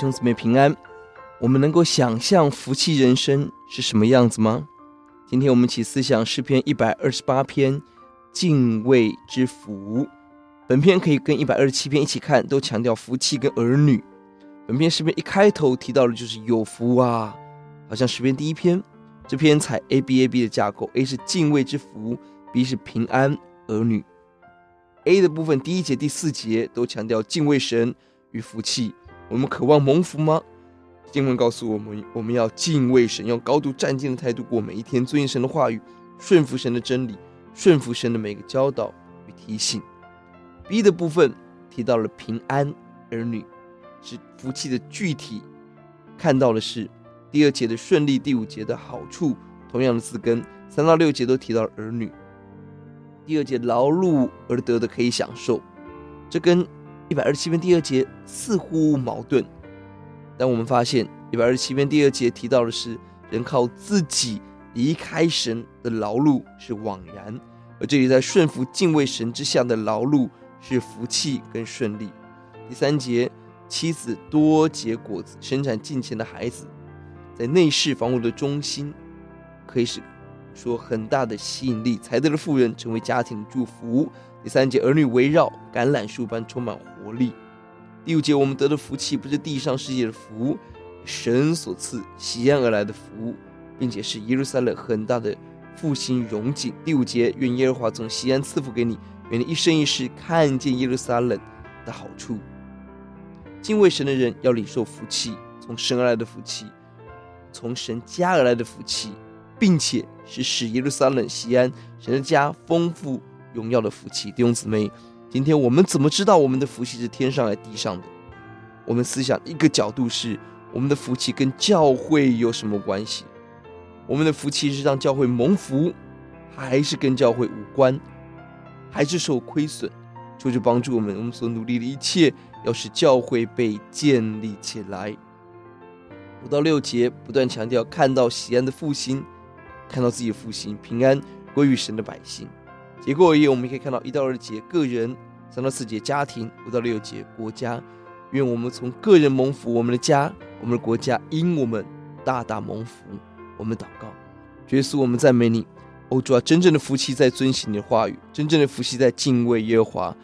兄姊妹平安。我们能够想象福气人生是什么样子吗？今天我们一起思想诗篇128篇敬畏之福。本篇可以跟127篇一起看，都强调福气跟儿女。本篇诗篇一开头提到的就是有福啊，好像诗篇第一篇，这篇采 ABAB 的架构， A 是敬畏之福， B 是平安儿女。A 的部分第一节第四节都强调敬畏神与福气。我们渴望蒙福吗？经文告诉我们，我们要敬畏神，用高度战兢的态度过每一天，遵行神的话语，顺服神的真理，顺服神的每个教导与提醒。 B 的部分提到了平安儿女，是福气的具体，看到的是第二节的顺利，第五节的好处，同样的字根，3到6节都提到了儿女。第二节劳碌而得的可以享受，这跟127篇第二节似乎矛盾，但我们发现127篇第二节提到的是人靠自己离开神的劳碌是枉然，而这里在顺服敬畏神之下的劳碌是福气跟顺利。第三节妻子多结果子，生产近前的孩子，在内室房屋的中心，可以是说很大的吸引力，才德的妇人成为家庭的祝福。第三节儿女围绕橄榄树般充满活力。第五节我们得的福气不是地上世界的福，神所赐喜安而来的福，并且是耶路撒冷很大的复兴荣景。第五节愿耶和华从西安赐福给你，愿你一生一世看见耶路撒冷的好处。敬畏神的人要领受福气，从神而来的福气，从神家而来的福气，并且是使耶路撒冷西安神的家丰富荣耀的福气。弟兄姊妹，今天我们怎么知道我们的福气是天上还是地上的？我们思想一个角度是，我们的福气跟教会有什么关系？我们的福气是让教会蒙福，还是跟教会无关，还是受亏损？求主帮助我们，我们所努力的一切要使教会被建立起来。5到6节不断强调看到西安的复兴，看到自己的复兴，平安归于神的百姓。结果而言，我们可以看到1到2节个人，3到4节家庭，5到6节国家。愿我们从个人蒙福，我们的家，我们的国家因我们大大蒙福。我们祷告，耶稣，我们赞美你。主啊，真正的福气在遵行你的话语，真正的福气在敬畏耶和华。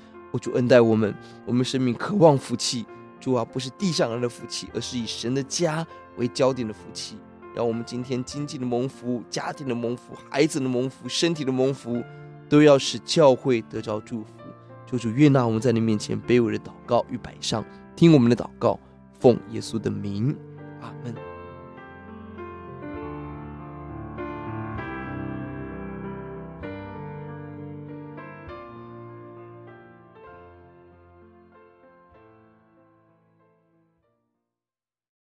主恩待我们，我们生命渴望福气。主啊，不是地上人的福气，而是以神的家为焦点的福气。让我们今天经济的蒙福，家庭的蒙福，孩子的蒙福，身体的蒙福，都要使教会得着祝福。求主悦纳我们在你面前卑微的祷告与摆上，听我们的祷告，奉耶稣的名，阿们。